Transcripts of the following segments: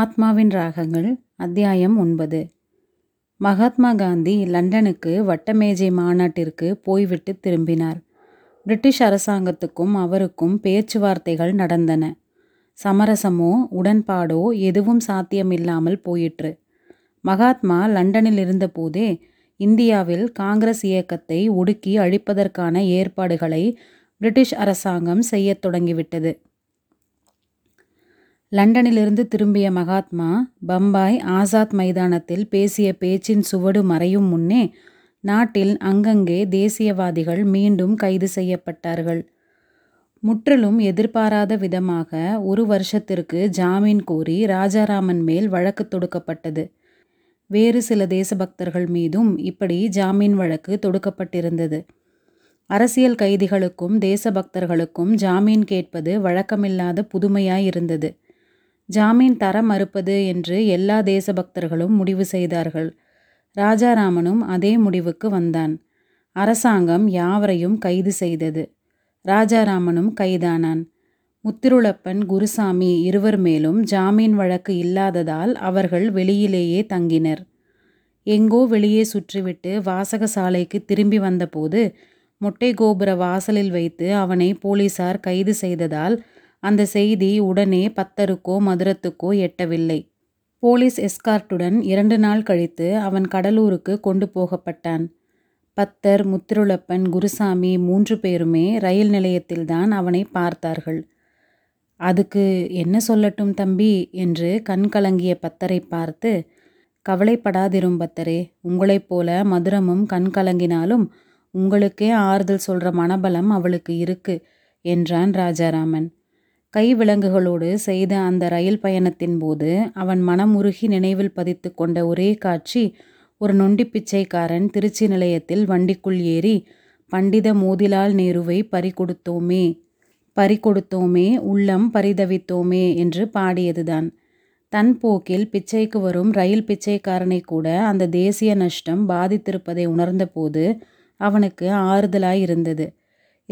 ஆத்மாவின் ராகங்கள் அத்தியாயம் 9. மகாத்மா காந்தி லண்டனுக்கு வட்டமேஜை மாநாட்டிற்கு போய்விட்டு திரும்பினார். பிரிட்டிஷ் அரசாங்கத்துக்கும் அவருக்கும் பேச்சுவார்த்தைகள் நடந்தன. சமரசமோ உடன்பாடோ எதுவும் சாத்தியமில்லாமல் போயிற்று. மகாத்மா லண்டனில் இருந்தபோதே இந்தியாவில் காங்கிரஸ் இயக்கத்தை ஒடுக்கி அழிப்பதற்கான ஏற்பாடுகளை பிரிட்டிஷ் அரசாங்கம் செய்யத் தொடங்கிவிட்டது. லண்டனிலிருந்து திரும்பிய மகாத்மா பம்பாய் ஆசாத் மைதானத்தில் பேசிய பேச்சின் சுவடு மறையும் முன்னே நாட்டில் அங்கங்கே தேசியவாதிகள் மீண்டும் கைது செய்யப்பட்டார்கள். முற்றிலும் எதிர்பாராத விதமாக 1 வருஷத்திற்கு ஜாமீன் கோரி ராஜாராமன் மேல் வழக்கு தொடுக்கப்பட்டது. வேறு சில தேசபக்தர்கள் மீதும் இப்படி ஜாமீன் வழக்கு தொடுக்கப்பட்டிருந்தது. அரசியல் கைதிகளுக்கும் தேசபக்தர்களுக்கும் ஜாமீன் கேட்பது வழக்கமில்லாத புதுமையாயிருந்தது. ஜாமீன் தர மறுப்பது என்று எல்லா தேசபக்தர்களும் முடிவு செய்தார்கள். ராஜாராமனும் அதே முடிவுக்கு வந்தான். அரசாங்கம் யாவரையும் கைது செய்தது. ராஜாராமனும் கைதானான். முத்திருளப்பன், குருசாமி இருவர் மேலும் ஜாமீன் வழக்கு இல்லாததால் அவர்கள் வெளியிலேயே தங்கினர். எங்கோ வெளியே சுற்றிவிட்டு வாசகசாலைக்கு திரும்பி வந்தபோது மொட்டை கோபுர வாசலில் வைத்து அவனை போலீசார் கைது செய்ததால் அந்த செய்தி உடனே பத்தருக்கோ மதுரத்துக்கோ எட்டவில்லை. போலீஸ் எஸ்கார்ட்டுடன் 2 நாள் கழித்து அவன் கடலூருக்கு கொண்டு போகப்பட்டான். பத்தர், முத்திருளப்பன், குருசாமி 3 பேருமே ரயில் நிலையத்தில்தான் அவனை பார்த்தார்கள். அதுக்கு என்ன சொல்லட்டும் தம்பி என்று கண்கலங்கிய பத்தரை பார்த்து, கவலைப்படாதிரும் பத்தரே, உங்களைப் போல மதுரமும் கண்கலங்கினாலும் உங்களுக்கே ஆறுதல் சொல்கிற மனபலம் அவளுக்கு இருக்கு என்றான் ராஜாராமன். கைவிலங்குகளோடு செய்த அந்த ரயில் பயணத்தின் போது அவன் மனமுருகி நினைவில் பதித்து கொண்ட ஒரே காட்சி, ஒரு நொண்டி பிச்சைக்காரன் திருச்சி நிலையத்தில் வண்டிக்குள் ஏறி பண்டித மோதிலால் நேருவை பறிகொடுத்தோமே உள்ளம் பரிதவித்தோமே என்று பாடியதுதான். தன் போக்கில் பிச்சைக்கு வரும் ரயில் பிச்சைக்காரனை கூட அந்த தேசிய நஷ்டம் பாதித்திருப்பதை உணர்ந்தபோது அவனுக்கு ஆறுதலாயிருந்தது.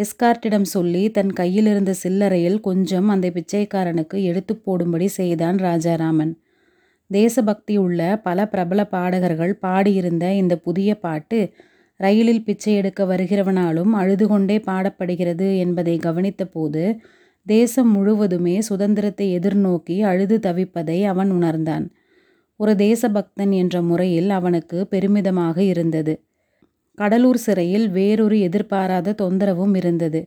எஸ்கார்ட்டிடம் சொல்லி தன் கையிலிருந்த சில்லறையில் கொஞ்சம் அந்த பிச்சைக்காரனுக்கு எடுத்து போடும்படி செய்தான் ராஜாராமன். தேசபக்தி உள்ள பல பிரபல பாடகர்கள் பாடியிருந்த இந்த புதிய பாட்டு ரயிலில் பிச்சை எடுக்க வருகிறவனாலும் அழுது கொண்டே பாடப்படுகிறது என்பதை கவனித்த போது தேசம் முழுவதுமே சுதந்திரத்தை எதிர்நோக்கி அழுது தவிப்பதை அவன் உணர்ந்தான். ஒரு தேசபக்தன் என்ற முறையில் அவனுக்கு பெருமிதமாக இருந்தது. கடலூர் சிறையில் வேறொரு எதிர்பாராத தொந்தரவும் இருந்தது.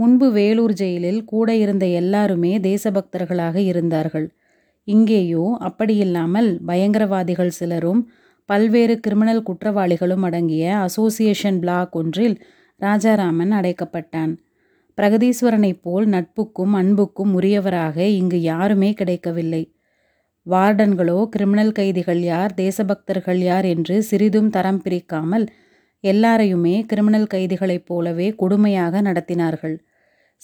முன்பு வேலூர் ஜெயிலில் கூட இருந்த எல்லாருமே தேசபக்தர்களாக இருந்தார்கள். இங்கேயோ அப்படியில்லாமல் பயங்கரவாதிகள் சிலரும் பல்வேறு கிரிமினல் குற்றவாளிகளும் அடங்கிய அசோசியேஷன் பிளாக் ஒன்றில் ராஜாராமன் அடைக்கப்பட்டான். பிரகதீஸ்வரனைப் போல் நட்புக்கும் அன்புக்கும் உரியவராக இங்கு யாருமே கிடைக்கவில்லை. வார்டன்களோ கிரிமினல் கைதிகள் யார், தேசபக்தர்கள் யார் என்று சிறிதும் தரம் பிரிக்காமல் எல்லாரையுமே கிரிமினல் கைதிகளைப் போலவே கொடுமையாக நடத்தினார்கள்.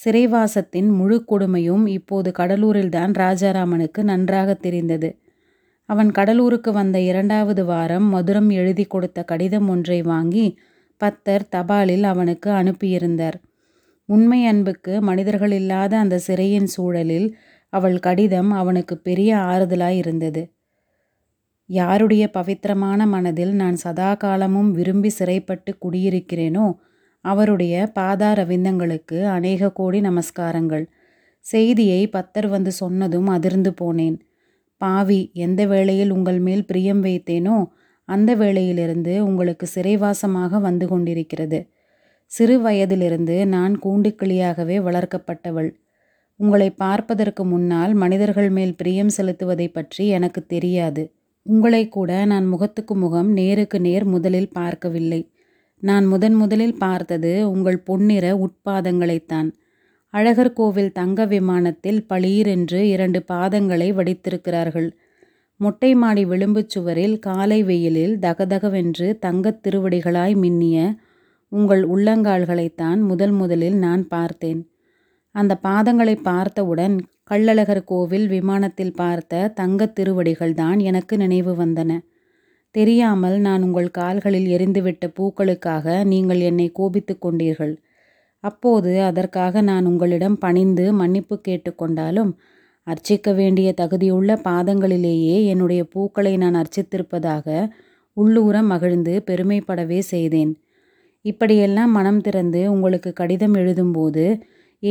சிறைவாசத்தின் முழு கொடுமையும் இப்போது கடலூரில்தான் ராஜாராமனுக்கு நன்றாக தெரிந்தது. அவன் கடலூருக்கு வந்த 2வது வாரம் மதுரம் எழுதி கொடுத்த கடிதம் ஒன்றை வாங்கி பத்தர் தபாலில் அவனுக்கு அனுப்பியிருந்தார். உண்மை அன்புக்கு மனிதர்களில்லாத அந்த சிறையின் சூழலில் அவள் கடிதம் அவனுக்கு பெரிய ஆறுதலாயிருந்தது. யாருடைய பவித்திரமான மனதில் நான் சதா காலமும் விரும்பி சிறைப்பட்டு குடியிருக்கிறேனோ அவருடைய பாதா ரவிந்தங்களுக்கு அநேக கோடி நமஸ்காரங்கள். செய்தியை பத்தர் வந்து சொன்னதும் அதிர்ந்து போனேன். பாவி, எந்த வேளையில் உங்கள் மேல் பிரியம் வைத்தேனோ அந்த வேளையிலிருந்து உங்களுக்கு சிறைவாசமாக வந்து கொண்டிருக்கிறது. சிறு வயதிலிருந்து நான் கூண்டுக்கிளியாகவே வளர்க்கப்பட்டவள். உங்களை பார்ப்பதற்கு முன்னால் மனிதர்கள் மேல் பிரியம் செலுத்துவதை பற்றி எனக்கு தெரியாது. உங்களை கூட நான் முகத்துக்கு முகம், நேருக்கு நேர் முதலில் பார்க்கவில்லை. நான் முதலில் பார்த்தது உங்கள் பொன்னிற உட்பாதங்களைத்தான். அழகர் கோவில் தங்க விமானத்தில் பளீரென்று 2 பாதங்களை வடித்திருக்கிறார்கள். மொட்டை மாடி விளிம்புச் சுவரில் காலை வெயிலில் தகதகவென்று தங்கத் திருவடிகளாய் மின்னிய உங்கள் உள்ளங்கால்களைத்தான் முதலில் நான் பார்த்தேன். அந்த பாதங்களை பார்த்தவுடன் கள்ளழகர் கோவில் விமானத்தில் பார்த்த தங்கத் திருவடிகள்தான் எனக்கு நினைவு வந்தன. தெரியாமல் நான் உங்கள் கால்களில் எரிந்துவிட்ட பூக்களுக்காக நீங்கள் என்னை கோபித்து கொண்டீர்கள். அப்போது அதற்காக நான் உங்களிடம் பணிந்து மன்னிப்பு கேட்டுக்கொண்டாலும் அர்ச்சிக்க வேண்டிய தகுதியுள்ள பாதங்களிலேயே என்னுடைய பூக்களை நான் அர்ச்சித்திருப்பதாக உள்ளூர மகிழ்ந்து பெருமைப்படவே செய்தேன். இப்படியெல்லாம் மனம் திறந்து உங்களுக்கு கடிதம் எழுதும்போது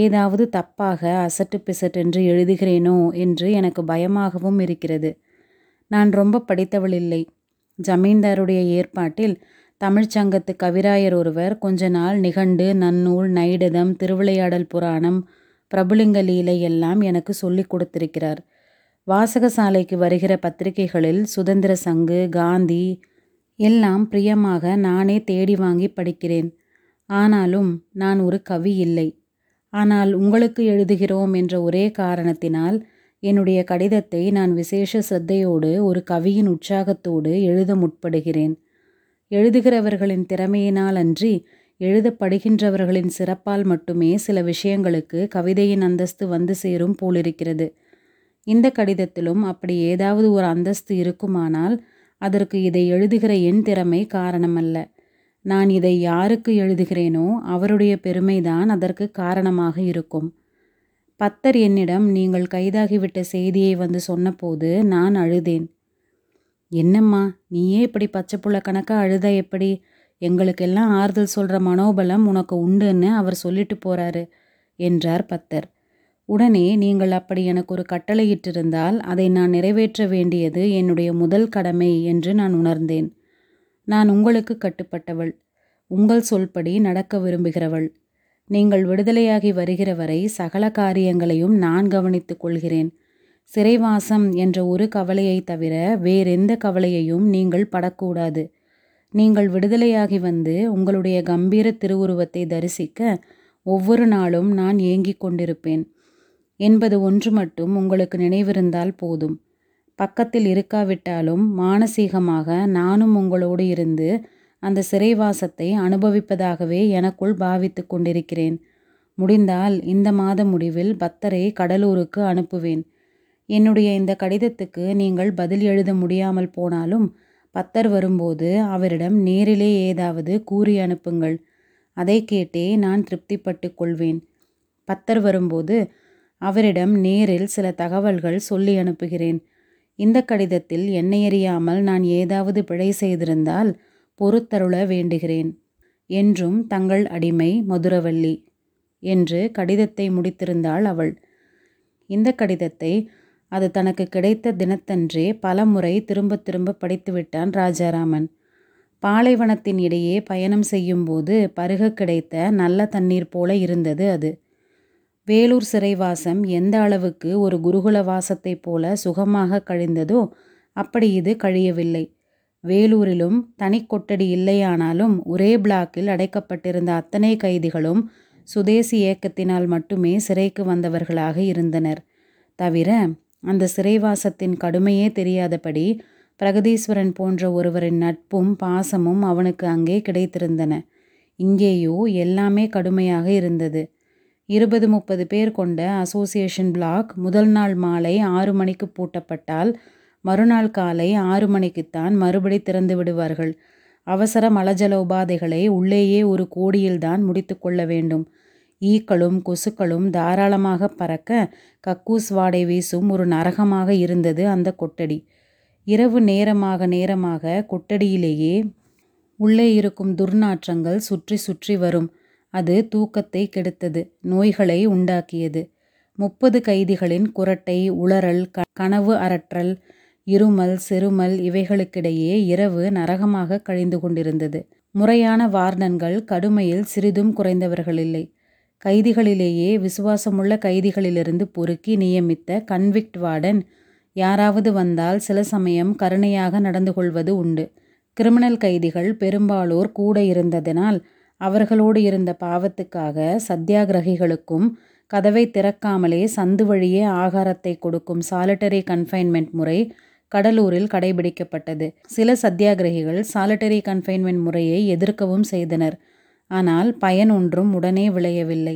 ஏதாவது தப்பாக அசட்டு பிசட்டென்று எழுதுகிறேனோ என்று எனக்கு பயமாகவும் இருக்கிறது. நான் ரொம்ப படித்தவளில்லை. ஜமீன்தாருடைய ஏற்பாட்டில் தமிழ்ச்சங்கத்து கவிராயர் ஒருவர் கொஞ்ச நாள் நிகண்டு, நன்னூல், நைடதம், திருவிளையாடல் புராணம், பிரபுலிங்க லீலை எல்லாம் எனக்கு சொல்லி கொடுத்திருக்கிறார். வாசகசாலைக்கு வருகிற பத்திரிகைகளில் சுதந்திர சங்கு, காந்தி எல்லாம் பிரியமாக நானே தேடி வாங்கி படிக்கிறேன். ஆனாலும் நான் ஒரு கவி இல்லை. ஆனால் உங்களுக்கு எழுதுகிறோம் என்ற ஒரே காரணத்தினால் என்னுடைய கடிதத்தை நான் விசேஷ சிரத்தையோடு, ஒரு கவியின் உற்சாகத்தோடு எழுத முற்படுகிறேன். எழுதுகிறவர்களின் திறமையினால் அன்றி எழுதப்படுகின்றவர்களின் சிறப்பால் மட்டுமே சில விஷயங்களுக்கு கவிதையின் அந்தஸ்து வந்து சேரும் போலிருக்கிறது. இந்த கடிதத்திலும் அப்படி ஏதாவது ஒரு அந்தஸ்து இருக்குமானால் அதற்கு இதை எழுதுகிற என் திறமை காரணமல்ல. நான் இதை யாருக்கு எழுதுகிறேனோ அவருடைய பெருமைதான் அதற்கு காரணமாக இருக்கும். பத்தர் என்னிடம் நீங்கள் கைதாகிவிட்ட செய்தியை வந்து சொன்னபோது நான் அழுதேன். என்னம்மா, நீயே இப்படி பச்சை புள்ள கணக்காக அழுத எப்படி? எங்களுக்கெல்லாம் ஆறுதல் சொல்கிற மனோபலம் உனக்கு உண்டுன்னு அவர் சொல்லிட்டு போகிறாரு என்றார் பத்தர். உடனே, நீங்கள் அப்படி எனக்கு ஒரு கட்டளையிட்டிருந்தால் அதை நான் நிறைவேற்ற வேண்டியது என்னுடைய முதல் கடமை என்று நான் உணர்ந்தேன். நான் உங்களுக்கு கட்டுப்பட்டவள், உங்கள் சொல்படி நடக்க விரும்புகிறவள். நீங்கள் விடுதலையாகி வருகிற வரை சகல காரியங்களையும் நான் கவனித்து கொள்கிறேன். சிறைவாசம் என்ற ஒரு கவலையை தவிர வேறெந்த கவலையையும் நீங்கள் படக்கூடாது. நீங்கள் விடுதலையாகி வந்து உங்களுடைய கம்பீர திருவுருவத்தை தரிசிக்க ஒவ்வொரு நாளும் நான் ஏங்கிக் கொண்டிருப்பேன் என்பது ஒன்று மட்டும் உங்களுக்கு நினைவிருந்தால் போதும். பக்கத்தில் இருக்காவிட்டாலும் மானசீகமாக நானும் உங்களோடு இருந்து அந்த சிறைவாசத்தை அனுபவிப்பதாகவே எனக்குள் பாவித்து கொண்டிருக்கிறேன். முடிந்தால் இந்த மாத முடிவில் பத்தரை கடலூருக்கு அனுப்புவேன். என்னுடைய இந்த கடிதத்துக்கு நீங்கள் பதில் எழுத முடியாமல் போனாலும் பத்தர் வரும்போது அவரிடம் நேரிலே ஏதாவது கூறி அனுப்புங்கள். அதை கேட்டே நான் திருப்திப்பட்டு கொள்வேன். பத்தர் வரும்போது அவரிடம் நேரில் சில தகவல்கள் சொல்லி அனுப்புகிறேன். இந்த கடிதத்தில் என்னை அறியாமல் நான் ஏதாவது பிழை செய்திருந்தால் பொறுத்தருள வேண்டுகிறேன். என்றும் தங்கள் அடிமை மதுரவல்லி என்று கடிதத்தை முடித்திருந்தாள் அவள். இந்த கடிதத்தை அது தனக்கு கிடைத்த தினத்தன்றே பல முறை திரும்ப திரும்ப படித்துவிட்டான் ராஜாராமன். பாலைவனத்தின் இடையே பயணம் செய்யும்போது பருக கிடைத்த நல்ல தண்ணீர் போல இருந்தது அது. வேலூர் சிறைவாசம் எந்த அளவுக்கு ஒரு குருகுல வாசத்தை போல சுகமாக கழிந்ததோ அப்படி இது கழியவில்லை. வேலூரிலும் தனி கொட்டடி இல்லையானாலும் ஒரே பிளாக்கில் அடைக்கப்பட்டிருந்த அத்தனை கைதிகளும் சுதேசி இயக்கத்தினால் மட்டுமே சிறைக்கு வந்தவர்களாக இருந்தனர். தவிர அந்த சிறைவாசத்தின் கடுமையே தெரியாதபடி பிரகதீஸ்வரன் போன்ற ஒருவரின் நட்பும் பாசமும் அவனுக்கு அங்கே கிடைத்திருந்தன. இங்கேயோ எல்லாமே கடுமையாக இருந்தது. 20-30 பேர் கொண்ட அசோசியேஷன் பிளாக் முதல் நாள் மாலை 6 மணிக்கு பூட்டப்பட்டால் மறுநாள் காலை 6 மணிக்குத்தான் மறுபடி திறந்து விடுவார்கள். அவசர மலஜல உபாதைகளை உள்ளேயே ஒரு கோடியில்தான் முடித்து கொள்ள வேண்டும். ஈக்களும் கொசுக்களும் தாராளமாக பறக்க கக்கூஸ் வாடை வீசும் ஒரு நரகமாக இருந்தது அந்த கொட்டடி. இரவு நேரமாக கொட்டடியிலேயே உள்ளே இருக்கும் துர்நாற்றங்கள் சுற்றி சுற்றி வரும். அது தூக்கத்தை கெடுத்தது, நோய்களை உண்டாக்கியது. 30 கைதிகளின் குரட்டை, உளறல், கனவு அரற்றல், இருமல், செருமல் இவைகளுக்கிடையே இரவு நரகமாக கழிந்து கொண்டிருந்தது. முறையான வார்டன்கள் கடுமையில் சிறிதும் குறைந்தவர்களில்லை. கைதிகளிலேயே விசுவாசமுள்ள கைதிகளிலிருந்து பொறுக்கி நியமித்த கன்விக்ட் வார்டன் யாராவது வந்தால் சில சமயம் கருணையாக நடந்து கொள்வது உண்டு. கிரிமினல் கைதிகள் பெரும்பாலோர் கூட இருந்ததனால் அவர்களோடு இருந்த பாவத்துக்காக சத்தியாகிரகிகளுக்கும் கதவை திறக்காமலே சந்து வழியே ஆகாரத்தை கொடுக்கும் சாலிட்டரி கன்ஃபைன்மெண்ட் முறை கடலூரில் கடைபிடிக்கப்பட்டது. சில சத்தியாகிரகிகள் சாலிட்டரி கன்ஃபைன்மெண்ட் முறையை எதிர்க்கவும் செய்தனர். ஆனால் பயன் ஒன்றும் உடனே விளையவில்லை.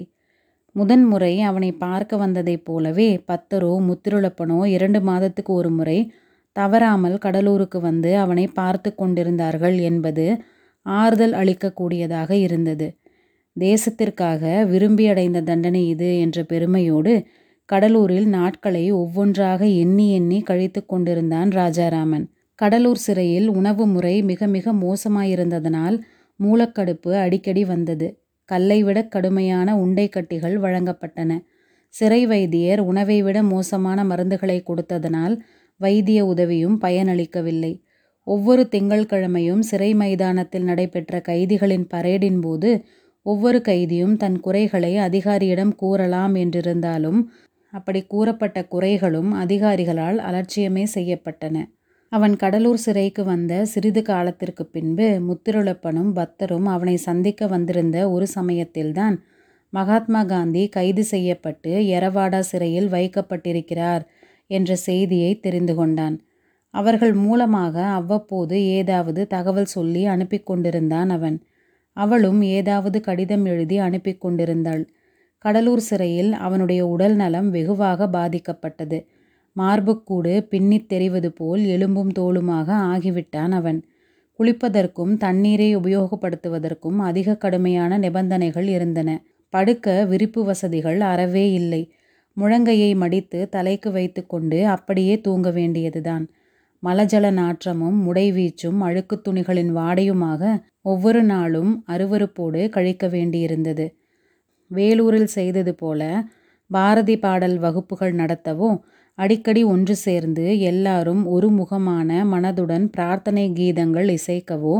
முதன்முறை அவனை பார்க்க வந்ததைப் போலவே பத்தரோ முத்திருளப்பனோ 2 மாதத்துக்கு ஒரு முறை தவறாமல் கடலூருக்கு வந்து அவனை பார்த்து கொண்டிருந்தார்கள் என்பது ஆறுதல் அளிக்கக்கூடியதாக இருந்தது. தேசத்திற்காக விரும்பி அடைந்த தண்டனை இது என்ற பெருமையோடு கடலூரில் நாட்களை ஒவ்வொன்றாக எண்ணி எண்ணி கழித்து கொண்டிருந்தான் ராஜாராமன். கடலூர் சிறையில் உணவு முறை மிக மிக மோசமாயிருந்ததனால் மூலக்கடுப்பு அடிக்கடி வந்தது. கல்லை விட கடுமையான உண்டைக்கட்டிகள் வழங்கப்பட்டன. சிறை வைத்தியர் உணவை விட மோசமான மருந்துகளை கொடுத்ததனால் வைத்திய உதவியும் பயனளிக்கவில்லை. ஒவ்வொரு திங்கள்கிழமையும் சிறை மைதானத்தில் நடைபெற்ற கைதிகளின் பரேடின் போது ஒவ்வொரு கைதியும் தன் குறைகளை அதிகாரியிடம் கூறலாம் என்றிருந்தாலும் அப்படி கூறப்பட்ட குறைகளும் அதிகாரிகளால் அலட்சியமே செய்யப்பட்டன. அவன் கடலூர் சிறைக்கு வந்த சிறிது காலத்திற்கு பின்பு முத்திருளப்பனும் பத்தரும் அவனை சந்திக்க வந்திருந்த ஒரு சமயத்தில்தான் மகாத்மா காந்தி கைது செய்யப்பட்டு எரவாடா சிறையில் வைக்கப்பட்டிருக்கிறார் என்ற செய்தியை தெரிந்து கொண்டான். அவர்கள் மூலமாக அவ்வப்போது ஏதாவது தகவல் சொல்லி அனுப்பி கொண்டிருந்தான் அவன். அவளும் ஏதாவது கடிதம் எழுதி அனுப்பி கொண்டிருந்தாள். கடலூர் சிறையில் அவனுடைய உடல் நலம் வெகுவாக பாதிக்கப்பட்டது. மார்புக்கூடு பின்னித் தெரிவது போல் எலும்பும் தோலுமாக ஆகிவிட்டான் அவன். குளிப்பதற்கும் தண்ணீரை உபயோகப்படுத்துவதற்கும் அதிக கடுமையான நிபந்தனைகள் இருந்தன. படுக்க விரிப்பு வசதிகள் அறவே இல்லை. முழங்கையை மடித்து தலைக்கு வைத்து கொண்டு அப்படியே தூங்க வேண்டியதுதான். மலஜல நாற்றமும் முடைவீச்சும் அழுக்கு துணிகளின் வாடையுமாக ஒவ்வொரு நாளும் அருவருப்போடு கழிக்க வேண்டியிருந்தது. வேலூரில் செய்தது போல பாரதி பாடல் வகுப்புகள் நடத்தவும் அடிக்கடி ஒன்று சேர்ந்து எல்லாரும் ஒரு முகமான மனதுடன் பிரார்த்தனை கீதங்கள் இசைக்கவோ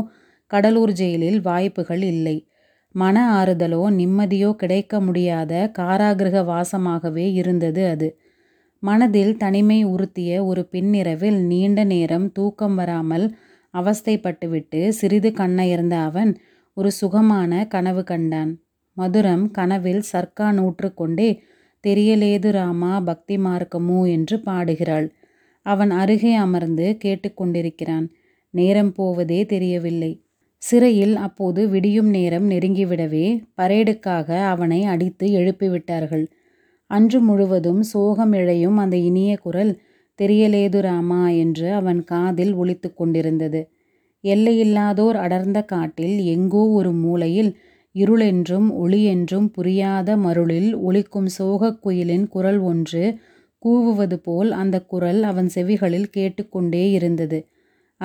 கடலூர் ஜெயிலில் வாய்ப்புகள் இல்லை. மன ஆறுதலோ நிம்மதியோ கிடைக்க முடியாத காராகிரக வாசமாகவே இருந்தது அது. மனதில் தனிமை உறுத்திய ஒரு பின்னிரவில் நீண்ட நேரம் தூக்கம் வராமல் அவஸ்தைப்பட்டுவிட்டு சிறிது கண்ணயர்ந்த அவன் ஒரு சுகமான கனவு கண்டான். மதுரம் கனவில் சர்க்கா நூற்று கொண்டே தெரியலேது ராமா பக்தி மார்க்கமூ என்று பாடுகிறாள். அவன் அருகே அமர்ந்து கேட்டுக்கொண்டிருக்கிறான். நேரம் போவதே தெரியவில்லை. சிறையில் அப்போது விடியும் நேரம் நெருங்கிவிடவே பரேடுக்காக அவனை அடித்து எழுப்பிவிட்டார்கள். அன்று முழுவதும் சோகம் இழையும் அந்த இனிய குரல் தெரியலேது ராமா என்று அவன் காதில் ஒலித்து கொண்டிருந்தது. எல்லையில்லாதோர் அடர்ந்த காட்டில் எங்கோ ஒரு மூலையில் இருளென்றும் ஒளியென்றும் புரியாத மருளில் ஒலிக்கும் சோகக் குயிலின் குரல் ஒன்று கூவுவது போல் அந்த குரல் அவன் செவிகளில் கேட்டுக்கொண்டே இருந்தது.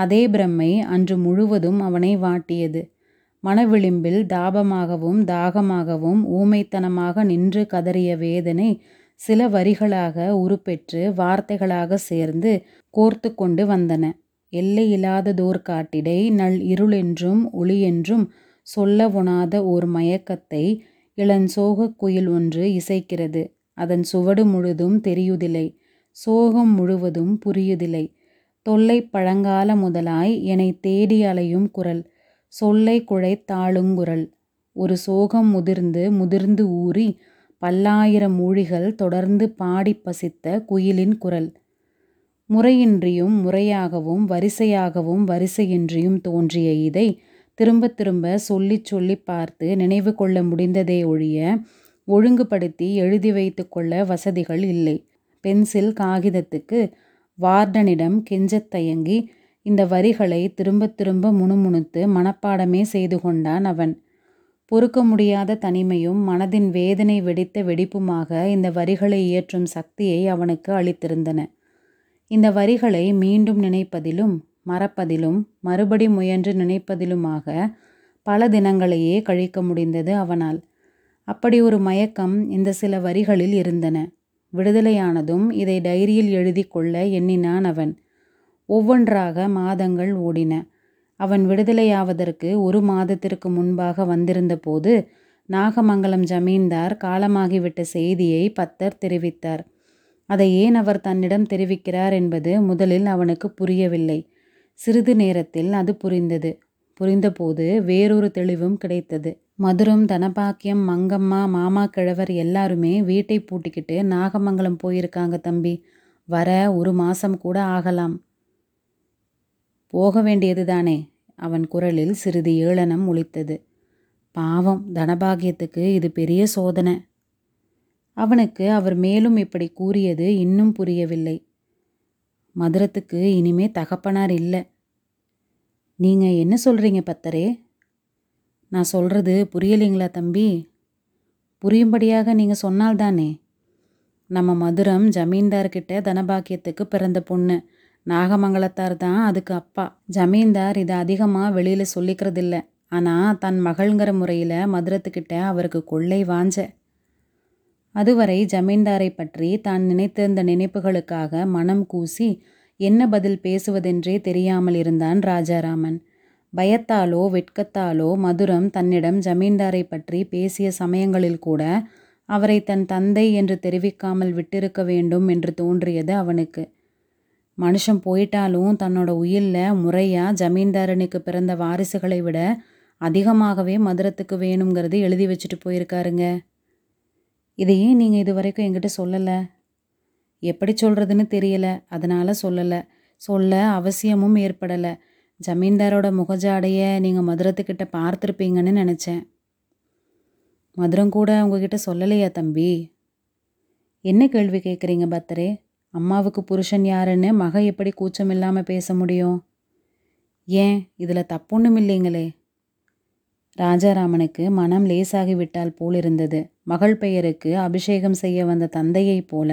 அதே பிரம்மை அன்று முழுவதும் அவனை வாட்டியது. மனவிளிம்பில் தாபமாகவும் தாகமாகவும் ஊமைத்தனமாக நின்று கதறிய வேதனை சில வரிகளாக உருப்பெற்று வார்த்தைகளாக சேர்ந்து கோர்த்து கொண்டு வந்தன. எல்லையில்லாததோர் காட்டிடை நல் இருளென்றும் ஒளியென்றும் சொல்ல உணாத ஓர் மயக்கத்தை இளஞ்சோக குயில் ஒன்று இசைக்கிறது. அதன் சுவடு முழுதும் தெரியுதில்லை, சோகம் முழுவதும் புரியுதில்லை. தொல்லை பழங்கால முதலாய் என்னை தேடி அலையும் குரல், சொல்லை குழைத்தாளுங்குரல். ஒரு சோகம் முதிர்ந்து முதிர்ந்து ஊறி பல்லாயிரம் மூழிகள் தொடர்ந்து பாடி பசித்த குயிலின் குரல். முறையின்றியும் முறையாகவும் வரிசையாகவும் வரிசையின்றியும் தோன்றிய இதை திரும்ப திரும்ப சொல்லி சொல்லி பார்த்து நினைவு கொள்ள முடிந்ததே ஒழிய ஒழுங்குபடுத்தி எழுதி வைத்து கொள்ள வசதிகள் இல்லை. பென்சில் காகிதத்துக்கு வார்டனிடம் கெஞ்சத் தயங்கி இந்த வரிகளை திரும்ப திரும்ப முணுமுணுத்து மனப்பாடமே செய்து கொண்டான் அவன். பொறுக்க முடியாத தனிமையும் மனதின் வேதனை வெடித்த வெடிப்புமாக இந்த வரிகளை இயற்றும் சக்தியை அவனுக்கு அளித்திருந்தன. இந்த வரிகளை மீண்டும் நினைப்பதிலும் மறப்பதிலும் மறுபடி முயன்று நினைப்பதிலுமாக பல தினங்களையே கழிக்க முடிந்தது அவனால். அப்படி ஒரு மயக்கம் இந்த சில வரிகளில் இருந்தன. விடுதலையானதும் இதை டைரியில் எழுதி கொள்ள எண்ணினான் அவன். ஒவ்வொன்றாக மாதங்கள் ஓடின. அவன் விடுதலையாவதற்கு ஒரு மாதத்திற்கு முன்பாக வந்திருந்த போது நாகமங்கலம் ஜமீன்தார் காலமாகிவிட்ட செய்தியை பத்தர் தெரிவித்தார். அதை ஏன் அவர் தன்னிடம் தெரிவிக்கிறார் என்பது முதலில் அவனுக்கு புரியவில்லை. சிறிது நேரத்தில் அது புரிந்தது. புரிந்தபோது வேறொரு தெளிவும் கிடைத்தது. மதுரம், தனபாக்கியம், மங்கம்மா, மாமா கிழவர் எல்லாருமே வீட்டை பூட்டிக்கிட்டு நாகமங்கலம் போயிருக்காங்க தம்பி. வர ஒரு மாதம் கூட ஆகலாம். போக வேண்டியதுதானே? அவன் குரலில் சிறிது ஏளனம் ஒலித்தது. பாவம், தனபாகியத்துக்கு இது பெரிய சோதனை. அவனுக்கு அவர் மேலும் இப்படி கூறியது இன்னும் புரியவில்லை. மதுரத்துக்கு இனிமே தகப்பனார் இல்லை. நீங்கள் என்ன சொல்கிறீங்க பத்தரே? நான் சொல்கிறது புரியலைங்களா தம்பி? புரியும்படியாக நீங்கள் சொன்னால்தானே. நம்ம மதுரம் ஜமீன்தார்கிட்ட தனபாக்கியத்துக்கு பிறந்த பொண்ணு. நாகமங்கலத்தார் தான் அதுக்கு அப்பா. ஜமீன்தார் இதை அதிகமாக வெளியில் சொல்லிக்கிறதில்ல. ஆனால் தன் மகள்ங்கிற முறையில் மதுரத்துக்கிட்ட அவருக்கு கொள்ளை வாஞ்ச. அதுவரை ஜமீன்தாரை பற்றி தான் நினைத்திருந்த நினைப்புகளுக்காக மனம் கூசி என்ன பதில் பேசுவதென்றே தெரியாமல் இருந்தான் ராஜாராமன். பயத்தாலோ வெட்கத்தாலோ மதுரம் தன்னிடம் ஜமீன்தாரை பற்றி பேசிய சமயங்களில் கூட அவரை தன் தந்தை என்று தெரிவிக்காமல் விட்டிருக்க வேண்டும் என்று தோன்றியது அவனுக்கு. மனுஷன் போயிட்டாலும் தன்னோட உயிலில் முறையாக ஜமீன்தாரனுக்கு பிறந்த வாரிசுகளை விட அதிகமாகவே மதுரத்துக்கு வேணுங்கிறது எழுதி வச்சுட்டு போயிருக்காருங்க. இதையே நீங்கள் இது வரைக்கும் என்கிட்ட சொல்லலை. எப்படி சொல்கிறதுன்னு தெரியலை, அதனால் சொல்லலை. சொல்ல அவசியமும் ஏற்படலை. ஜமீன்தாரோட முகஜாடையை நீங்கள் மதுரத்துக்கிட்ட பார்த்துருப்பீங்கன்னு நினச்சேன். மதுரம் கூட உங்ககிட்ட சொல்லலையா தம்பி? என்ன கேள்வி கேட்குறீங்க பத்தரே? அம்மாவுக்கு புருஷன் யாருன்னு மக எப்படி கூச்சம் இல்லாமல் பேச முடியும்? ஏன், இதில் தப்பொன்றும் இல்லைங்களே. ராஜாராமனுக்கு மனம் லேசாகிவிட்டால் போலிருந்தது. மகள் பெயருக்கு அபிஷேகம் செய்ய வந்த தந்தையைப் போல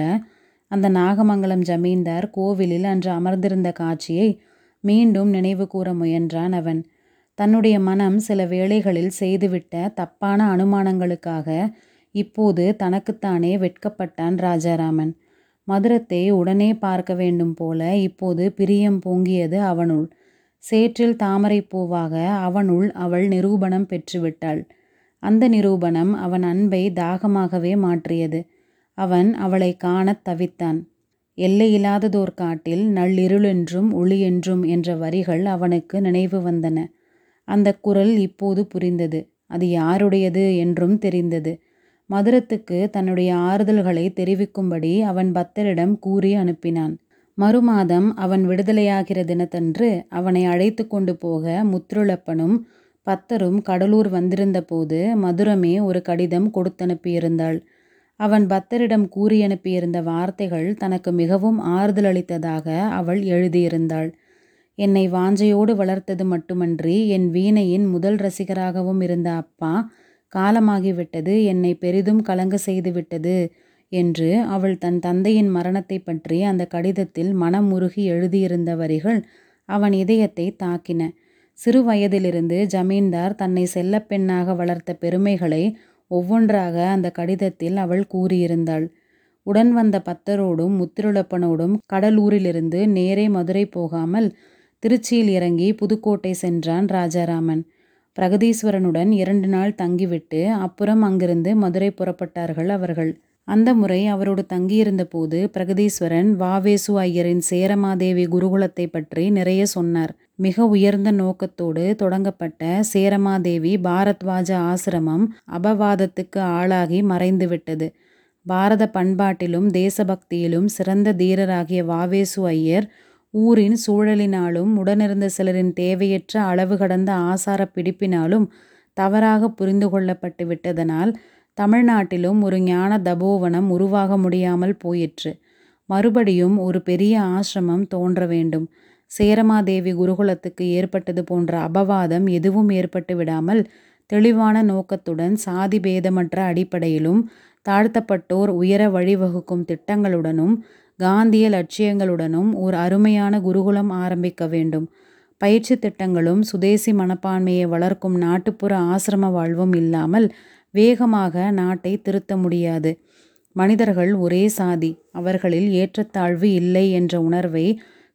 அந்த நாகமங்கலம் ஜமீன்தார் கோவிலில் அன்று அமர்ந்திருந்த காட்சியை மீண்டும் நினைவு கூற முயன்றான் அவன். தன்னுடைய மனம் சில வேளைகளில் செய்துவிட்ட தப்பான அனுமானங்களுக்காக இப்போது தனக்குத்தானே வெட்கப்பட்டான் ராஜாராமன். மதுரத்தை உடனே பார்க்க வேண்டும் போல இப்போது பிரியம் பொங்கியது அவனுள். சேற்றில் தாமரை பூவாக அவனுள் அவள் நிரூபணம் பெற்றுவிட்டாள். அந்த நிரூபணம் அவன் அன்பை தாகமாகவே மாற்றியது. அவன் அவளை காணத் தவித்தான். எல்லையில்லாததோர் காட்டில் நள்ளிருளென்றும் ஒளியென்றும் என்ற வரிகள் அவனுக்கு நினைவு வந்தன. அந்த குரல் இப்போது புரிந்தது. அது யாருடையது என்றும் தெரிந்தது. மதுரத்துக்கு தன்னுடைய ஆறுதல்களை தெரிவிக்கும்படி அவன் பத்தரிடம் கூறி அனுப்பினான். மறுமாதம் அவன் விடுதலையாகிற தினத்தன்று அவனை அழைத்து கொண்டு போக முத்துருளப்பனும் பத்தரும் கடலூர் வந்திருந்த போது மதுரமே ஒரு கடிதம் கொடுத்தனுப்பியிருந்தாள். அவன் பத்தரிடம் கூறி அனுப்பியிருந்த வார்த்தைகள் தனக்கு மிகவும் ஆறுதல் அளித்ததாக அவள் எழுதியிருந்தாள். என்னை வாஞ்சையோடு வளர்த்தது மட்டுமன்றி என் வீணையின் முதல் ரசிகராகவும் இருந்த அப்பா காலமாகிவிட்டது என்னை பெரிதும் கலங்க செய்துவிட்டது என்று அவள் தன் தந்தையின் மரணத்தை பற்றி அந்த கடிதத்தில் மனமுருகி எழுதியிருந்த வரிகள் அவன் இதயத்தை தாக்கின. சிறு வயதிலிருந்து ஜமீன்தார் தன்னை செல்லப்பெண்ணாக வளர்த்த பெருமைகளை ஒவ்வொன்றாக அந்த கடிதத்தில் அவள் கூறியிருந்தாள். உடன் வந்த பத்தரோடும் முத்திருளப்பனோடும் கடலூரிலிருந்து நேரே மதுரை போகாமல் திருச்சியில் இறங்கி புதுக்கோட்டை சென்றான் ராஜாராமன். பிரகதீஸ்வரனுடன் 2 நாள் தங்கிவிட்டு அப்புறம் அங்கிருந்து மதுரை புறப்பட்டார்கள் அவர்கள். அந்த முறை அவரோடு தங்கியிருந்த போது பிரகதீஸ்வரன் வாவேசு ஐயரின் சேரமாதேவி குருகுலத்தை பற்றி நிறைய சொன்னார். மிக உயர்ந்த நோக்கத்தோடு தொடங்கப்பட்ட சேரமாதேவி பாரத்வாஜ ஆசிரமம் அபவாதத்துக்கு ஆளாகி மறைந்துவிட்டது. பாரத பண்பாட்டிலும் தேசபக்தியிலும் சிறந்த தீரராகிய வாவேசு ஐயர் ஊரின் சூழலினாலும் உடனிருந்த சிலரின் தேவையற்ற அளவு கடந்த ஆசார பிடிப்பினாலும் தவறாக புரிந்து கொள்ளப்பட்டு விட்டதனால் தமிழ்நாட்டிலும் ஒரு ஞான தபோவனம் உருவாக முடியாமல் போயிற்று. மறுபடியும் ஒரு பெரிய ஆசிரமம் தோன்ற வேண்டும். சேரமாதேவி குருகுலத்துக்கு ஏற்பட்டது போன்ற அபவாதம் எதுவும் ஏற்பட்டு விடாமல் தெளிவான நோக்கத்துடன் சாதி பேதமற்ற அடிப்படையிலும் தாழ்த்தப்பட்டோர் உயர வழிவகுக்கும் திட்டங்களுடனும் காந்திய லட்சியங்களுடனும் ஒரு அருமையான குருகுலம் ஆரம்பிக்க வேண்டும். பயிற்சி திட்டங்களும் சுதேசி மனப்பான்மையை வளர்க்கும் நாட்டுப்புற ஆசிரம வாழ்வும் இல்லாமல் வேகமாக நாட்டை திருத்த முடியாது. மனிதர்கள் ஒரே சாதி, அவர்களில் ஏற்றத்தாழ்வு இல்லை என்ற உணர்வை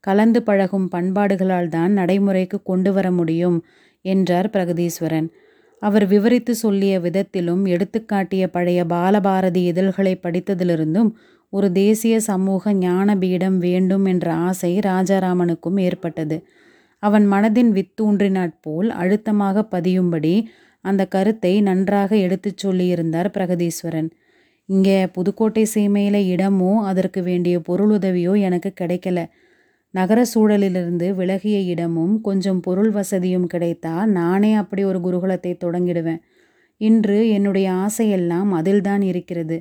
கலந்து பழகும் பண்பாடுகளால் தான் நடைமுறைக்கு கொண்டு வர முடியும் என்றார் பிரகதீஸ்வரன். அவர் விவரித்து சொல்லிய விதத்திலும் எடுத்துக்காட்டிய பழைய பாலபாரதி இதழ்களை படித்ததிலிருந்தும் ஒரு தேசிய சமூக ஞான பீடம் வேண்டும் என்ற ஆசை ராஜாராமனுக்கும் ஏற்பட்டது. அவன் மனதின் வித்தூன்றினாற்போல் அழுத்தமாக பதியும்படி அந்த கருத்தை நன்றாக எடுத்துச் சொல்லியிருந்தார் பிரகதீஸ்வரன். இங்கே புதுக்கோட்டை சீமையில் இடமோ அதற்கு வேண்டிய பொருளுதவியோ எனக்கு கிடைக்கல. நகர சூழலிலிருந்து விலகிய இடமும் கொஞ்சம் பொருள் வசதியும் கிடைத்தால் நானே அப்படி ஒரு குருகுலத்தை தொடங்கிடுவேன். இன்று என்னுடைய ஆசையெல்லாம் அதில்தான் இருக்கிறது.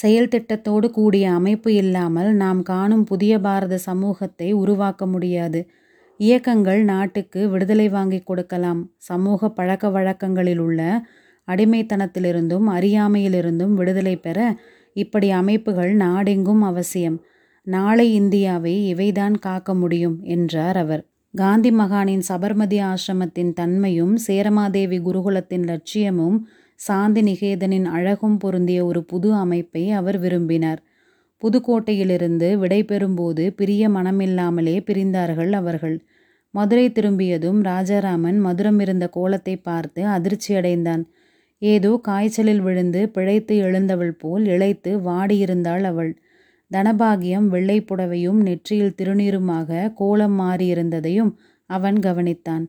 செயல் திட்டத்தோடு கூடிய அமைப்பு இல்லாமல் நாம் காணும் புதிய பாரத சமூகத்தை உருவாக்க முடியாது. இயக்கங்கள் நாட்டுக்கு விடுதலை வாங்கி கொடுக்கலாம். சமூக பழக்க வழக்கங்களில் உள்ள அடிமைத்தனத்திலிருந்தும் அறியாமையிலிருந்தும் விடுதலை பெற இப்படி அமைப்புகள் நாடெங்கும் அவசியம். நாளை இந்தியாவை இவைதான் காக்க முடியும் என்றார் அவர். காந்தி மகானின் சபர்மதி ஆசிரமத்தின் தன்மையும் சேரமாதேவி குருகுலத்தின் லட்சியமும் சாந்தி நிகேதனின் அழகும் பொருந்திய ஒரு புது அமைப்பை அவர் விரும்பினார். புதுக்கோட்டையிலிருந்து விடைபெறும்போது பிரிய மனமில்லாமலே பிரிந்தார்கள் அவர்கள். மதுரை திரும்பியதும் ராஜாராமன் மதுரம் இருந்த கோலத்தை பார்த்து அதிர்ச்சியடைந்தான். ஏதோ காய்ச்சலில் விழுந்து பிழைத்து எழுந்தவள் போல் இழைத்து வாடியிருந்தாள் அவள். தனபாகியம் வெள்ளை புடவையும் நெற்றியில் திருநீருமாக கோலம் மாறியிருந்ததையும் அவன் கவனித்தான்.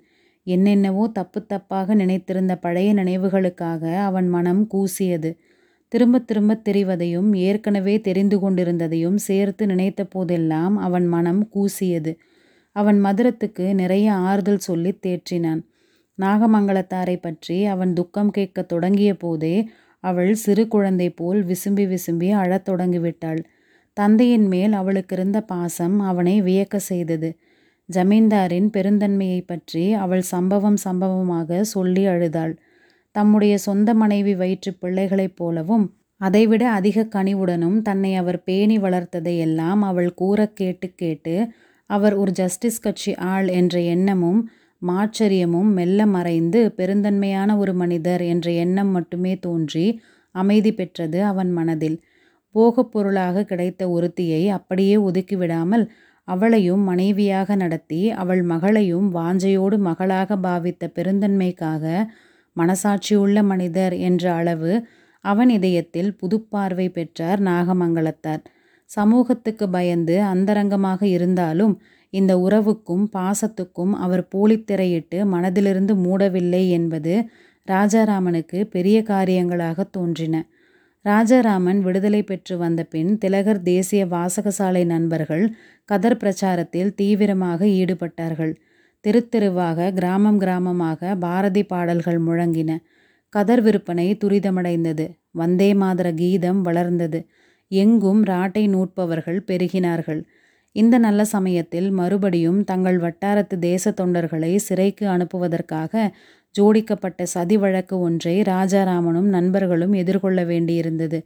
என்னென்னவோ தப்பு தப்பாக நினைத்திருந்த பழைய நினைவுகளுக்காக அவன் மனம் கூசியது. திரும்ப திரும்ப தெரிவதையும் ஏற்கனவே தெரிந்து கொண்டிருந்ததையும் சேர்த்து நினைத்த போதெல்லாம் அவன் மனம் கூசியது. அவன் மதுரத்துக்கு நிறைய ஆறுதல் சொல்லி தேற்றினான். நாகமங்கலத்தாரை பற்றி அவன் துக்கம் கேட்க தொடங்கிய போதே அவள் சிறு குழந்தை போல் விசும்பி விசும்பி அழத் தொடங்கிவிட்டாள். தந்தையின் மேல் அவளுக்கிருந்த பாசம் அவனை வியக்க செய்தது. ஜமீன்தாரின் பெருந்தன்மையை பற்றி அவள் சம்பவமாக சொல்லி அழுதாள். தம்முடைய சொந்த மனைவி வயிற்று பிள்ளைகளைப் போலவும் அதைவிட அதிக கனிவுடனும் தன்னை அவர் பேணி வளர்த்ததையெல்லாம் அவள் கூற கேட்டு கேட்டு அவர் ஒரு ஜஸ்டிஸ் கட்சி ஆள் என்ற எண்ணமும் மாச்சரியமும் மெல்ல மறைந்து பெருந்தன்மையான ஒரு மனிதர் என்ற எண்ணம் மட்டுமே தோன்றி அமைதி பெற்றது அவன் மனதில். போகப் பொருளாக கிடைத்த ஒருத்தியை அப்படியே ஒதுக்கிவிடாமல் அவளையும் மனைவியாக நடத்தி அவள் மகளையும் வாஞ்சையோடு மகளாக பாவித்த பெருந்தன்மைக்காக மனசாட்சியுள்ள மனிதர் என்ற அளவு அவன் இதயத்தில் புதுப்பார்வை பெற்றார் நாகமங்கலத்தார். சமூகத்துக்கு பயந்து அந்தரங்கமாக இருந்தாலும் இந்த உறவுக்கும் பாசத்துக்கும் அவர் போலித்திரையிட்டு மனதிலிருந்து மூடவில்லை என்பது ராஜாராமனுக்கு பெரிய காரியங்களாக தோன்றின. ராஜாராமன் விடுதலை பெற்று வந்த பின் திலகர் தேசிய வாசகசாலை நண்பர்கள் கதர் பிரச்சாரத்தில் தீவிரமாக ஈடுபட்டார்கள். தெருத்தெருவாக கிராமமாக பாரதி பாடல்கள் முழங்கின. கதர் விற்பனை துரிதமடைந்தது. வந்தே மாதர கீதம் வளர்ந்தது. எங்கும் ராட்டை நூற்பவர்கள் பெருகினார்கள். இந்த நல்ல சமயத்தில் மறுபடியும் தங்கள் வட்டாரத்து தேச தொண்டர்களை சிறைக்கு அனுப்புவதற்காக ஜோடிக்கப்பட்ட சதி வழக்கு ஒன்றை ராஜாராமனும் நண்பர்களும் எதிர்கொள்ள வேண்டியிருந்தது.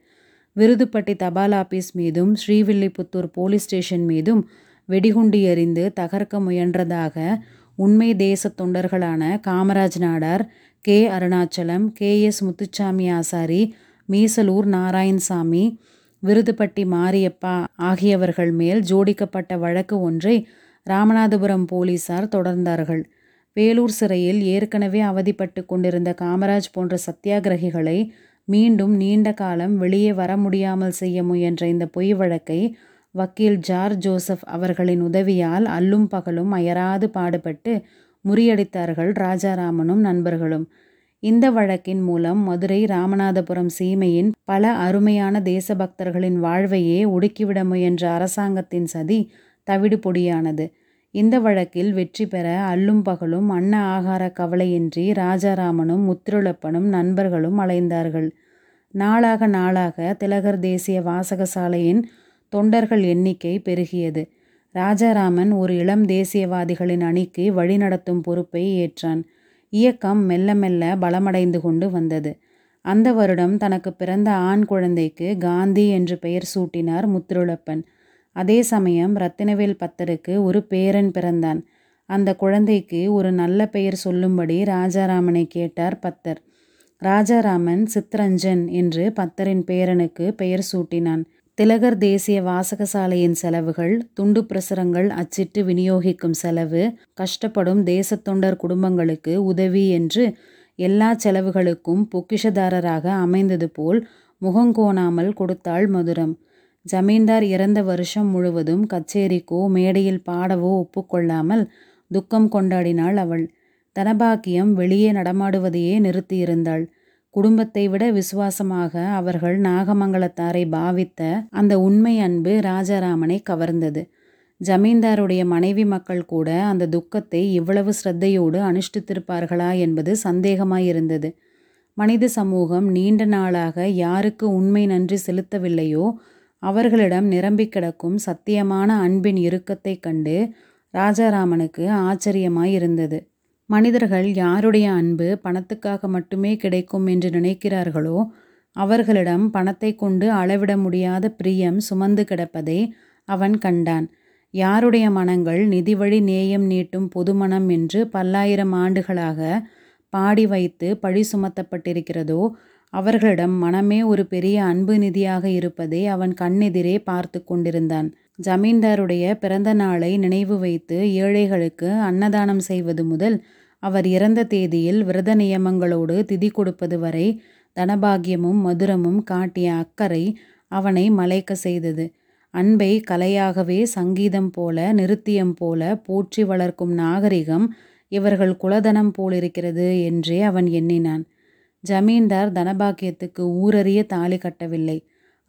விருதுப்பட்டி தபால் ஆபீஸ் மீதும் ஸ்ரீவில்லிபுத்தூர் போலீஸ் ஸ்டேஷன் மீதும் வெடிகுண்டு எறிந்து தகர்க்க முயன்றதாக உண்மை தேச தொண்டர்களான Kamaraj Nadar, K. Arunachalam, K. S. Muthusamy ஆசாரி, மீசலூர் நாராயண்சாமி, விருதுப்பட்டி மாரியப்பா ஆகியவர்கள் மேல் ஜோடிக்கப்பட்ட வழக்கு ஒன்றை ராமநாதபுரம் போலீசார் தொடர்ந்தார்கள். வேலூர் சிறையில் ஏற்கனவே அவதிப்பட்டு கொண்டிருந்த காமராஜ் போன்ற சத்தியாகிரகிகளை மீண்டும் நீண்ட காலம் வெளியே வர முடியாமல் செய்ய முயன்ற இந்த பொய் வழக்கை வக்கீல் ஜார்ஜ் ஜோசப் அவர்களின் உதவியால் அல்லும் பகலும் அயராது பாடுபட்டு முறியடித்தார்கள் ராஜாராமனும் நண்பர்களும். இந்த வழக்கின் மூலம் மதுரை ராமநாதபுரம் சீமையின் பல அருமையான தேசபக்தர்களின் வாழ்வையே ஒடுக்கிவிட முயன்ற அரசாங்கத்தின் சதி தவிடு பொடியானது. இந்த வழக்கில் வெற்றி பெற அல்லும் பகலும் அன்ன ஆகார கவலையின்றி ராஜாராமனும் முத்துருளப்பனும் நண்பர்களும் அலைந்தார்கள். நாளாக நாளாக திலகர் தேசிய வாசகசாலையின் தொண்டர்கள் எண்ணிக்கை பெருகியது. ராஜாராமன் ஒரு இளம் தேசியவாதிகளின் அணிக்கு வழிநடத்தும் பொறுப்பை ஏற்றான். இயக்கம் மெல்ல மெல்ல பலமடைந்து கொண்டு வந்தது. அந்த வருடம் தனக்கு பிறந்த ஆண் குழந்தைக்கு காந்தி என்று பெயர் சூட்டினார் முத்துருளப்பன். அதே சமயம் ரத்தினவேல் பத்தருக்கு ஒரு பேரன் பிறந்தான். அந்த குழந்தைக்கு ஒரு நல்ல பெயர் சொல்லும்படி ராஜாராமனை கேட்டார் பத்தர். ராஜாராமன் சித்ரஞ்சன் என்று பத்தரின் பேரனுக்கு பெயர் சூட்டினான். திலகர் தேசிய வாசகசாலையின் செலவுகள், துண்டு பிரசுரங்கள் அச்சிட்டு விநியோகிக்கும் செலவு, கஷ்டப்படும் தேசத்தொண்டர் குடும்பங்களுக்கு உதவி என்று எல்லா செலவுகளுக்கும் பொக்கிஷதாரராக அமைந்தது போல் முகங்கோணாமல் கொடுத்தாள் மதுரம். ஜமீன்தார் இறந்த வருஷம் முழுவதும் கச்சேரிக்கோ மேடையில் பாடவோ ஒப்புக்கொள்ளாமல் துக்கம் கொண்டாடினாள் அவள். தனபாக்கியம் வெளியே நடமாடுவதையே நிறுத்தியிருந்தாள். குடும்பத்தை விட விசுவாசமாக அவர்கள் நாகமங்கலத்தாரை பாவித்த அந்த உண்மை அன்பு ராஜாராமனை கவர்ந்தது. ஜமீன்தாருடைய மனைவி மக்கள் கூட அந்த துக்கத்தை இவ்வளவு ஸ்ரத்தையோடு அனுஷ்டித்திருப்பார்களா என்பது சந்தேகமாயிருந்தது. மனித சமூகம் நீண்ட நாளாக யாருக்கு உண்மை நன்றி செலுத்தவில்லையோ அவர்களிடம் நிரம்பி கிடக்கும் சத்தியமான அன்பின் இறுக்கத்தை கண்டு ராஜாராமனுக்கு ஆச்சரியமாயிருந்தது. மனிதர்கள் யாருடைய அன்பு பணத்துக்காக மட்டுமே கிடைக்கும் என்று நினைக்கிறார்களோ அவர்களிடம் பணத்தை கொண்டு அளவிட முடியாத பிரியம் சுமந்து கிடப்பதை அவன் கண்டான். யாருடைய மனங்கள் நிதிவழி நேயம் நீட்டும் பொதுமனம் என்று பல்லாயிரம் ஆண்டுகளாக பாடி வைத்து பழி சுமத்தப்பட்டிருக்கிறதோ அவர்களிடம் மனமே ஒரு பெரிய அன்பு நிதியாக இருப்பதை அவன் கண்ணெதிரே பார்த்து கொண்டிருந்தான். ஜமீன்தாருடைய பிறந்த நாளை நினைவு வைத்து ஏழைகளுக்கு அன்னதானம் செய்வது முதல் அவர் இறந்த தேதியில் விரத நியமங்களோடு திதி கொடுப்பது வரை தனபாகியமும் மதுரமும் காட்டிய அக்கறை அவனை மலைக்க செய்தது. அன்பை கலையாகவே சங்கீதம் போல நிருத்தியம் போல போற்றி வளர்க்கும் நாகரிகம் இவர்கள் குலதனம் போலிருக்கிறது என்றே அவன் எண்ணினான். ஜமீன்தார் தனபாக்கியத்துக்கு ஊரறிய தாலி கட்டவில்லை.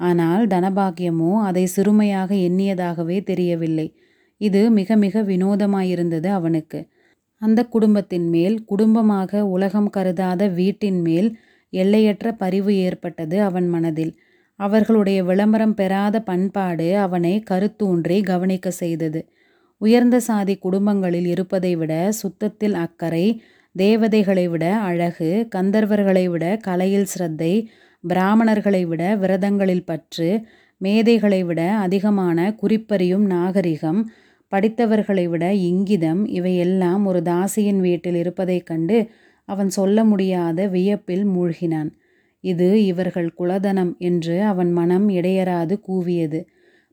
ஆனால் தனபாக்கியமோ அதை சிறுமையாக எண்ணியதாகவே தெரியவில்லை. இது மிக மிக வினோதமாயிருந்தது அவனுக்கு. அந்த குடும்பத்தின் மேல், குடும்பமாக உலகம் கருதாத வீட்டின் மேல் எல்லையற்ற பரிவு ஏற்பட்டது அவன் மனதில். அவர்களுடைய விளம்பரம் பெறாத பண்பாடு அவனை கருத்தூன்றி கவனிக்க செய்தது. உயர்ந்த சாதி குடும்பங்களில் இருப்பதை விட சுத்தத்தில் அக்கறை, தேவதைகளை விட அழகு, கந்தர்வர்களை விட கலையில் சிரத்தை, பிராமணர்களை விட விரதங்களில் பற்று, மேதைகளை விட அதிகமான குறிப்பறியும் நாகரிகம், படித்தவர்களை விட இங்கிதம் இவையெல்லாம் ஒரு தாசியின் வீட்டில் இருப்பதைக் கண்டு அவன் சொல்ல முடியாத வியப்பில் மூழ்கினான். இது இவர்கள் குலதனம் என்று அவன் மனம் இடையராது கூவியது.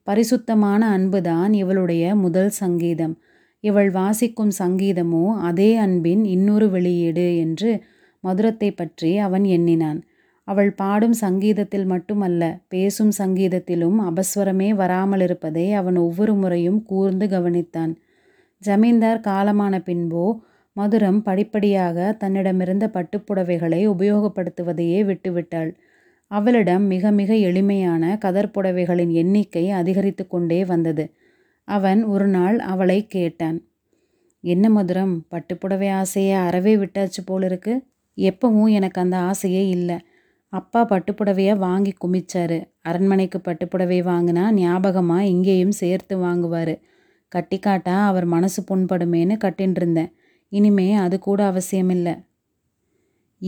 பரிசுத்தமான அன்புதான் இவளுடைய முதல் சங்கீதம். இவள் வாசிக்கும் சங்கீதமோ அதே அன்பின் இன்னொரு வெளியீடு என்று மதுரத்தை பற்றி அவன் எண்ணினான். அவள் பாடும் சங்கீதத்தில் மட்டுமல்ல, பேசும் சங்கீதத்திலும் அபஸ்வரமே வராமலிருப்பதை அவன் ஒவ்வொரு முறையும் கூர்ந்து கவனித்தான். ஜமீன்தார் காலமான பின்போ மதுரம் படிப்படியாக தன்னிடமிருந்த பட்டுப்புடவைகளை உபயோகப்படுத்துவதையே விட்டுவிட்டாள். அவளிடம் மிக மிக எளிமையான கதர்ப்புடவைகளின் எண்ணிக்கை அதிகரித்து கொண்டே வந்தது. அவன் ஒரு நாள் அவளை கேட்டான், "என்ன மதுரம், பட்டுப்புடவை ஆசையை அறவே விட்டாச்சு போலிருக்கு. எப்பவும் எனக்கு அந்த ஆசையே இல்லை. அப்பா பட்டுப்புடவையை வாங்கி குமிச்சாரு. அரண்மனைக்கு பட்டுப்புடவை வாங்கினா ஞாபகமாக இங்கேயும் சேர்த்து வாங்குவார். கட்டிக்காட்டா அவர் மனசு புண்படுமேன்னு கட்டின்றிருந்தேன். இனிமே அது கூட அவசியமில்லை."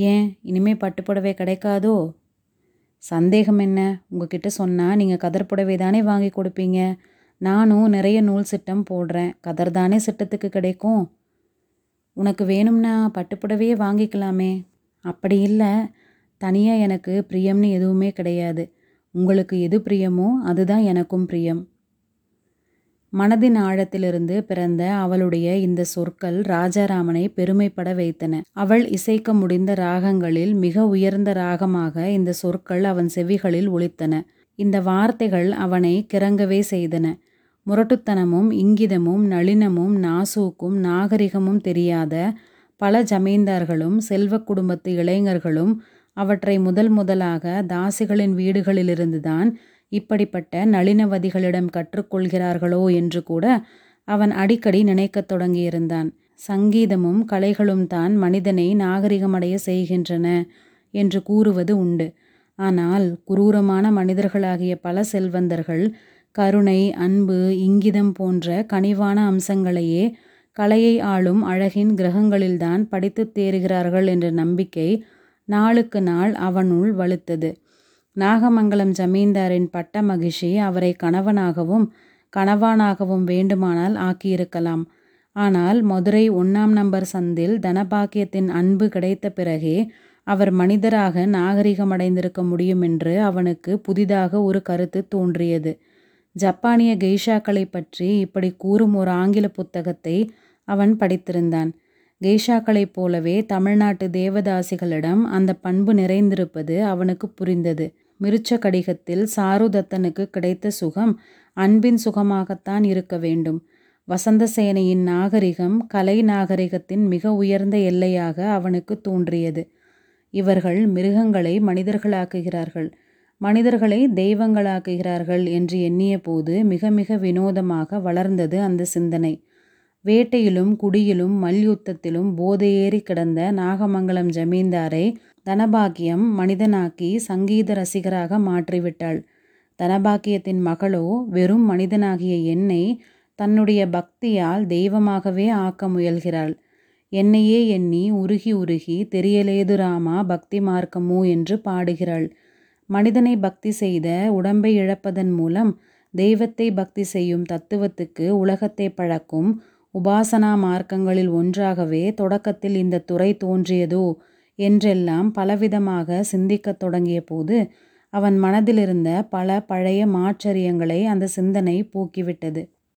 "ஏன், இனிமே பட்டுப்புடவை கிடைக்காதோ?" "சந்தேகம் என்ன? உங்ககிட்ட சொன்னால் நீங்கள் கதர்ப்புடவை தானே வாங்கி கொடுப்பீங்க. நானும் நிறைய நூல் சிட்டம் போடுறேன். கதர் தானே சிட்டத்துக்கு கிடைக்கும். உனக்கு வேணும்னா பட்டுப்புடவையே வாங்கிக்கலாமே." "அப்படி இல்லை. தனியாக எனக்கு பிரியம்னு எதுவுமே கிடையாது. உங்களுக்கு எது பிரியமோ அதுதான் எனக்கும் பிரியம்." மனதின் ஆழத்திலிருந்து பிறந்த அவளுடைய இந்த சொற்கள் ராஜாராமனை பெருமைப்பட வைத்தன. அவள் இசைக்க முடிந்த ராகங்களில் மிக உயர்ந்த ராகமாக இந்த சொற்கள் அவன் செவிகளில் ஒலித்தன. இந்த வார்த்தைகள் அவனை கிறங்கவே செய்தன. முரட்டுத்தனமும் இங்கிதமும் நளினமும் நாசூக்கும் நாகரிகமும் தெரியாத பல ஜமீன்தார்களும் செல்வ குடும்பத்து இளைஞர்களும் அவற்றை முதல் முதலாக தாசிகளின் வீடுகளிலிருந்துதான் இப்படிப்பட்ட நளினவதிகளிடம் கற்றுக்கொள்கிறார்களோ என்று கூட அவன் அடிக்கடி நினைக்கத் தொடங்கியிருந்தான். சங்கீதமும் கலைகளும் தான் மனிதனை நாகரிகமடைய செய்கின்றன என்று கூறுவது உண்டு. ஆனால் குரூரமான மனிதர்களாகிய பல செல்வந்தர்கள் கருணை, அன்பு, இங்கிதம் போன்ற கனிவான அம்சங்களையே கலையை ஆளும் அழகின் கிரகங்களில்தான் படித்து தேறுகிறார்கள் என்ற நம்பிக்கை நாளுக்கு நாள் அவனுள் வலுத்தது. நாகமங்கலம் ஜமீன்தாரின் பட்ட மகிழ்ச்சி அவரை கணவனாகவும் கணவானாகவும் வேண்டுமானால் ஆக்கியிருக்கலாம். ஆனால் மதுரை 1ஆம் நம்பர் சந்தில் தனபாக்கியத்தின் அன்பு கிடைத்த பிறகே அவர் மனிதராக நாகரிகமடைந்திருக்க முடியும் என்று அவனுக்கு புதிதாக ஒரு கருத்து தோன்றியது. ஜப்பானிய கெய்ஷாக்களை பற்றி இப்படி கூறும் ஒரு ஆங்கில புத்தகத்தை அவன் படித்திருந்தான். கெய்ஷாக்களைப் போலவே தமிழ்நாட்டு தேவதாசிகளிடம் அந்த பண்பு நிறைந்திருப்பது அவனுக்கு புரிந்தது. மிருச்ச கடிகத்தில் சாருதத்தனுக்கு கிடைத்த சுகம் அன்பின் சுகமாகத்தான் இருக்க வேண்டும். வசந்த சேனையின் நாகரிகம் கலை நாகரிகத்தின் மிக உயர்ந்த எல்லையாக அவனுக்கு தோன்றியது. இவர்கள் மிருகங்களை மனிதர்களாக்குகிறார்கள், மனிதர்களை தெய்வங்களாக்குகிறார்கள் என்று எண்ணிய போது மிக மிக வினோதமாக வளர்ந்தது அந்த சிந்தனை. வேட்டையிலும் குடியிலும் மல்யுத்தத்திலும் போதையேறி கிடந்த நாகமங்கலம் ஜமீன்தாரை தனபாக்கியம் மனிதனாக்கி சங்கீத ரசிகராக மாற்றிவிட்டாள். தனபாக்கியத்தின் மகளோ வெறும் மனிதனாகிய என்னை தன்னுடைய பக்தியால் தெய்வமாகவே ஆக்க முயல்கிறாள். என்னையே எண்ணி உருகி உருகி தெரியலேது ராமா பக்தி மார்க்கமோ என்று பாடுகிறாள். மனிதனை பக்தி செய்த உடம்பை இழப்பதன் மூலம் தெய்வத்தை பக்தி செய்யும் தத்துவத்துக்கு உலகத்தை பழக்கும் உபாசனா மார்க்கங்களில் ஒன்றாகவே தொடக்கத்தில் இந்த துறை தோன்றியதோ என்றெல்லாம் பலவிதமாக சிந்திக்கத் தொடங்கிய போது அவன் மனதிலிருந்த பல பழைய மாச்சரியங்களை அந்த சிந்தனை போக்கிவிட்டது.